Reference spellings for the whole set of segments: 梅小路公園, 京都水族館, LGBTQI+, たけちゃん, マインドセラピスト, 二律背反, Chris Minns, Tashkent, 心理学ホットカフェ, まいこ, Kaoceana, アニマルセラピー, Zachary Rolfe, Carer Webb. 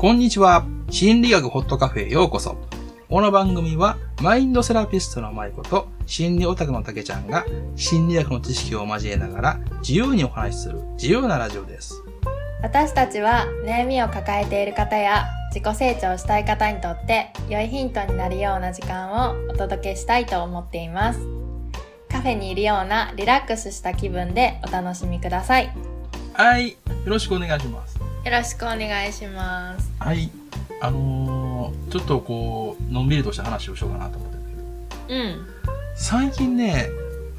こんにちは。心理学ホットカフェへようこそ。この番組はマインドセラピストのまいこと心理オタクのたけちゃんが心理学の知識を交えながら自由にお話しする自由なラジオです。私たちは悩みを抱えている方や自己成長したい方にとって良いヒントになるような時間をお届けしたいと思っています。カフェにいるようなリラックスした気分でお楽しみください。はい、よろしくお願いします。よろしくお願いします。はい、ちょっとこうのんびりとした話をしようかなと思ってるけど、最近ね、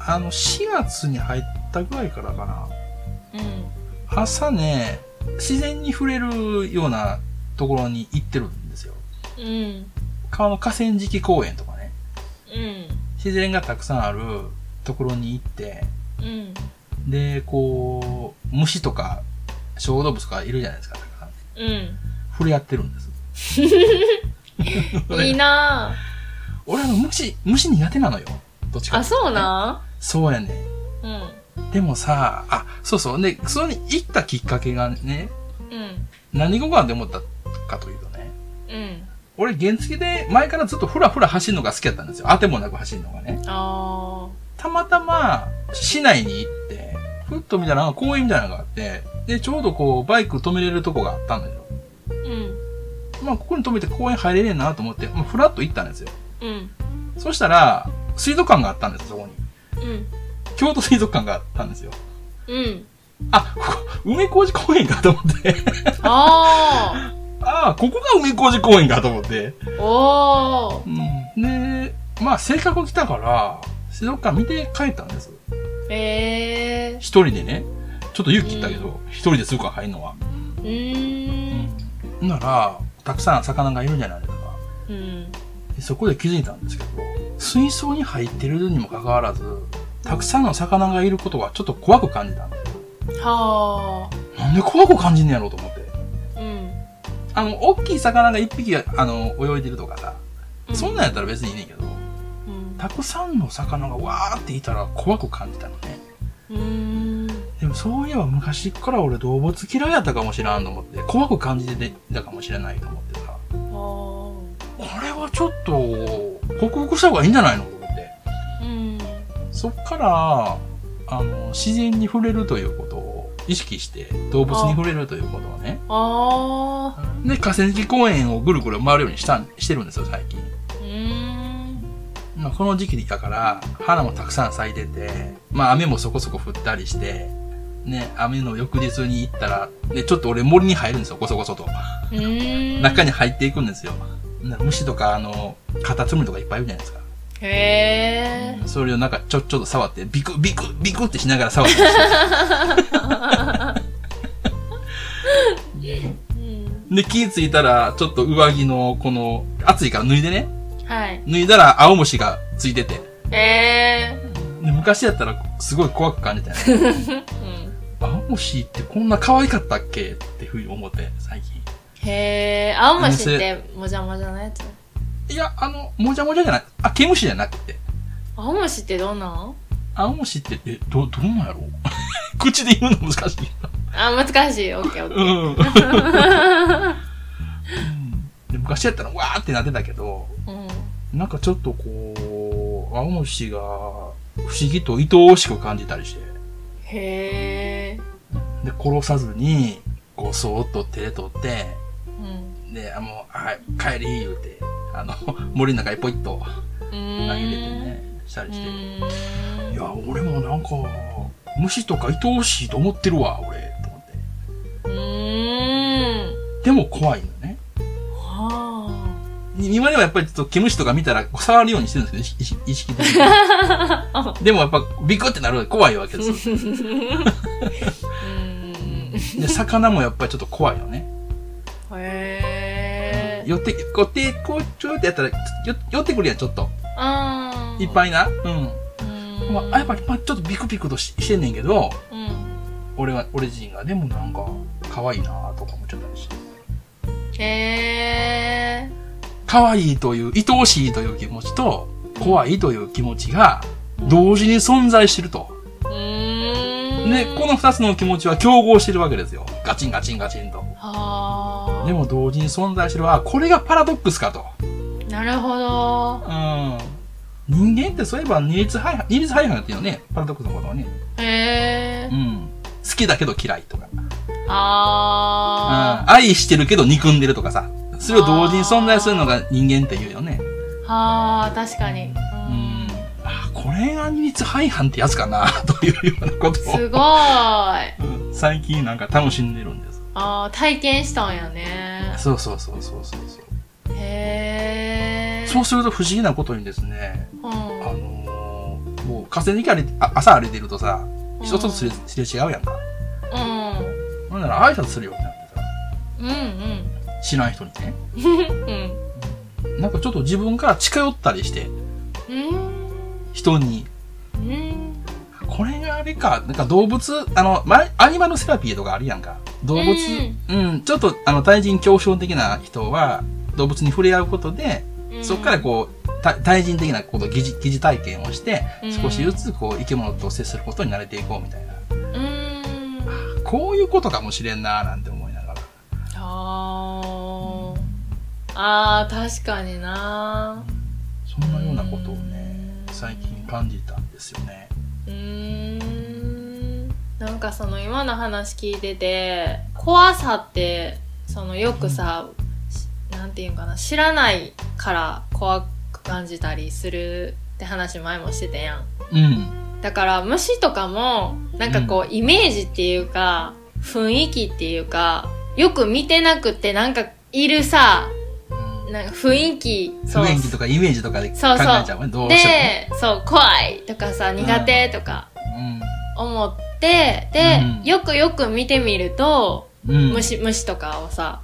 4月に入ったぐらいからかな、朝ね、自然に触れるようなところに行ってるんですよ、河川敷公園とかね、自然がたくさんあるところに行って、で、こう虫とか小動物とかいるじゃないですか、触れ合ってるんです。いいなぁ。俺虫苦手なのよ、どっちかって、ね、あ、そうなぁ。そうやね、でもさ、あ、そうそう、で、それに行ったきっかけがね、何語かって思ったかというとね、俺原付で前からずっとフラフラ走るのが好きだったんですよ。当てもなく走るのがね。あ、たまたま市内に行ってふっと見たら公園みたいなのがあって、でちょうどこうバイク止めれるとこがあったんだよ。まあ、ここに止めて公園入れねえなと思って、フラッと行ったんですよ。そしたら、水族館があったんですよ、そこに。京都水族館があったんですよ。あ、ここ、梅小路公園かと思って。ああ。ああ、ここが梅小路公園かと思って。おー。で、まあ、せっかく来たから、水族館見て帰ったんです。一人でね、ちょっと勇気いったけど、一人で水族館入るのは。なら、たくさん魚がいるんじゃないですか、でそこで気づいたんですけど、水槽に入ってるにもかかわらずたくさんの魚がいることがちょっと怖く感じたんですよ。はー、なんで怖く感じんねやろうと思って、大きい魚が1匹泳いでるとかさ、そんなんやったら別にいいねんけど、たくさんの魚がわーっていたら怖く感じたのね。でもそういえば昔から俺動物嫌いやったかもしれんと思って、怖く感じてたかもしれないと思ってさ、これはちょっと克服した方がいいんじゃないのと思って、そっから自然に触れるということを意識して、動物に触れるということをね、で河川敷公園をぐるぐる回るようにしてるんですよ最近。まあ、この時期だから花もたくさん咲いてて、まあ、雨もそこそこ降ったりしてね、雨の翌日に行ったら、で、ちょっと俺森に入るんですよ、こそこそと。中に入っていくんですよ。虫とか、カタツムリとかいっぱいいるじゃないですか。へぇー。それをなんかちょっと触って、ビクってしながら触ってで、気ぃついたら、ちょっと上着のこの、暑いから脱いでね。はい。脱いだら青虫がついてて。で、昔だったらすごい怖く感じたよね。青虫ってこんな可愛かったっけってふうに思って最近。へー、青虫ってもじゃもじゃのやつ？いや、もじゃもじゃじゃない、毛虫じゃなくて。青虫ってどんなん？青虫ってどんなんやろう。口で言うの難しい。あ、難しい。オッケーオッケー。で、昔だったらわーってなってたけど、なんかちょっとこう青虫が不思議と愛おしく感じたりして。へー。で、殺さずにこうそーっと手で取って、で、はい、帰り言うて森の中にポイッと投げ入れてね、したりして。いや、俺もなんか虫とか愛おしいと思ってるわ俺と思って。でも怖いのね。はー。今ではやっぱりちょっと毛虫とか見たら触るようにしてるんですけど、意識的に。でもやっぱビクってなる、怖いわけですよ。で、魚もやっぱりちょっと怖いよね。へぇー。寄って、こう手、こうちょいってやったら、寄ってくるやん、ちょっと。いっぱいな。やっぱりちょっとビクビクとしてんねんけど、俺自身が、でもなんか、可愛いなとか思っちゃったりして。へぇー。可愛いという、愛おしいという気持ちと、怖いという気持ちが、同時に存在してると。ね、この2つの気持ちは競合してるわけですよ。ガチンガチンガチンと。はでも同時に存在してるは、これがパラドックスかと。なるほど。うん。人間ってそういえば二律背反っていうのね、パラドックスのことはね。へえ。うん。好きだけど嫌いとか。ああ、うん。愛してるけど憎んでるとかさ。それを同時に存在するのが人間っていうよね。はあ、確かに。これが二律背反ってやつかなというようなことをすごい、うん、最近なんか楽しんでるんです。あ、体験したんやね。そうそうそうそうそう。へえ。そうすると不思議なことにですね、うん、もう河川敷朝歩いてるとさ、人とすれ違うやんか。うん。なんなら挨拶するようになってさ、うんうん、知らん人にねうん、なんかちょっと自分から近寄ったりして、うん人に、これがあれか、なんか動物、アニマルセラピーとかあるやんか。動物、うん、ちょっと、対人恐怖症的な人は、動物に触れ合うことで、そこからこう、対人的なこと、疑似体験をして、少しずつこう、生き物と接することに慣れていこうみたいな。こういうことかもしれんなーなんて思いながら。あー、確かになー。そんなようなことをね、最近感じたんですよね。なんかその今の話聞いてて、怖さってそのよくさ、なんていうかな、知らないから怖く感じたりするって話前もしてたやん。うん。だから虫とかもなんかこう、イメージっていうか雰囲気っていうか、よく見てなくてなんかいるさ。なんか雰囲気とかイメージとかで考えちゃうもんね。どうしても。で、そう、怖いとかさ、苦手とか思って、で、よく見てみると、虫とかをさ、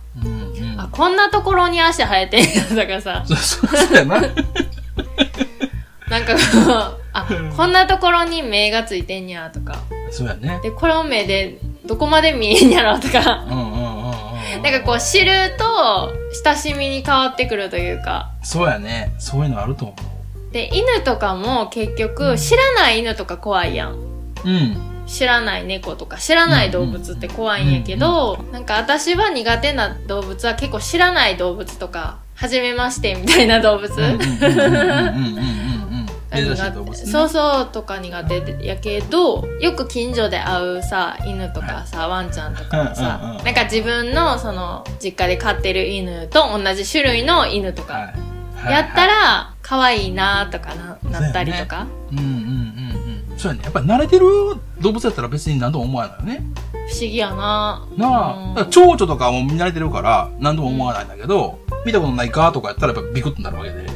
あ、こんなところに足生えてんだとかさ、そうだよな。なんかあ、こんなところに目がついてんやとか、そうやね。で、これを目でどこまで見えんやろとか、なんかこう知ると親しみに変わってくるというか。そうやね。そういうのあると思う。で、犬とかも結局知らない犬とか怖いやん。うん。知らない猫とか知らない動物って怖いんやけど、なんか私は苦手な動物は結構知らない動物とか、初めましてみたいな動物。そうそうとか苦手やけど、よく近所で会うさ、犬とかさ、ワンちゃんとかさ、なんか自分のその実家で飼ってる犬と同じ種類の犬とかやったら可愛いなとかなったりとか。うんうんうんうん。そうやね。やっぱり慣れてる動物やったら別に何度も思わないよね。不思議やな。なあ。蝶々とかも慣れてるから何度も思わないんだけど、見たことないかとかやったらやっぱビクッとなるわけで。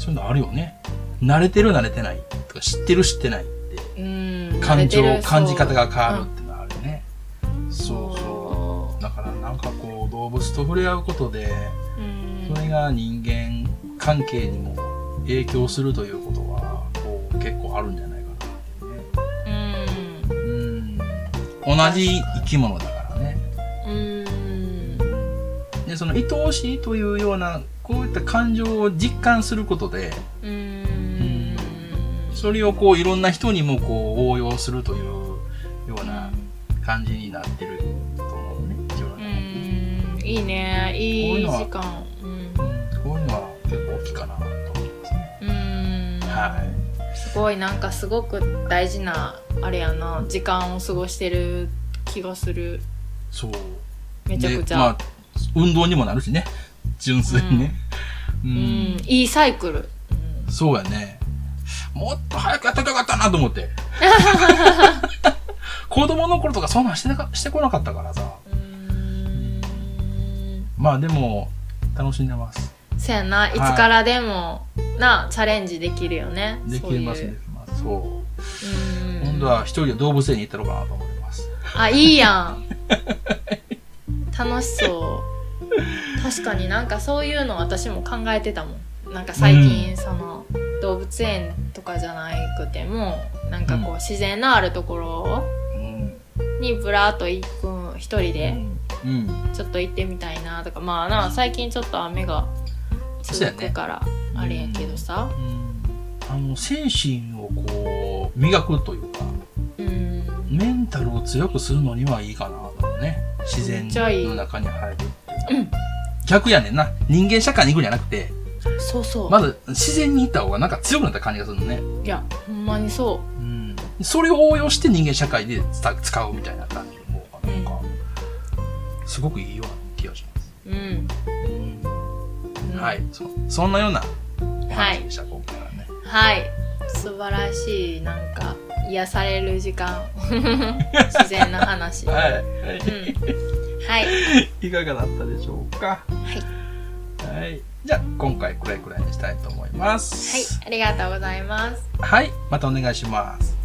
そういうのあるよね。慣れてる慣れてないとか、知ってる知ってないって、感じ方が変わるってのはあるよね。そうそう。だからなんかこう動物と触れ合うことで、それが人間関係にも影響するということはこう結構あるんじゃないかなってね。同じ生き物だからね。で、その愛おしいというようなこういった感情を実感することで、それをこういろんな人にもこう応用するというような感じになってると思うね。いいね、いい時間。こういうのは結構大きいかなと思いますね。はい。すごいなんかすごく大事なあれやな、時間を過ごしてる気がする。そう。めちゃくちゃ。まあ運動にもなるしね。純粋にね、いいサイクル。そうやね。もっと早くやってよかったなと思って子供の頃とかそんなんしてこなかったからさ。まあでも楽しんでます。そうやな。いつからでもなチャレンジできるよね。できますね。そう。今度は一人で動物園に行ったろうかなと思ってます。あ、いいやん。楽しそう。確かになんかそういうの私も考えてたもん。なんか最近その動物園とかじゃなくてもなんかこう自然のあるところにぶらっと一人でちょっと行ってみたいなとか。まあな、最近ちょっと雨が続くからあれやけどさ、精神をこう磨くというか、メンタルを強くするのにはいいかなと思うね。自然の中に入るっていう、うん、逆やねんな。人間社会に行くんじゃなくて、そうそう、まず自然に行った方がなんか強くなった感じがするのね。いやほんまにそう、うん、それを応用して人間社会で使うみたいな感じの方がなんか、うん、すごくいいような気がします、うんうんうん、はい、 そんなようなお話でした、はい、今回はね。はい、素晴らしい、なんか癒される時間自然の話はい、はいうんはい、いかがだったでしょうか。はい、はい、じゃあ今回これくらいにしたいと思います。はい、ありがとうございます。はい、またお願いします。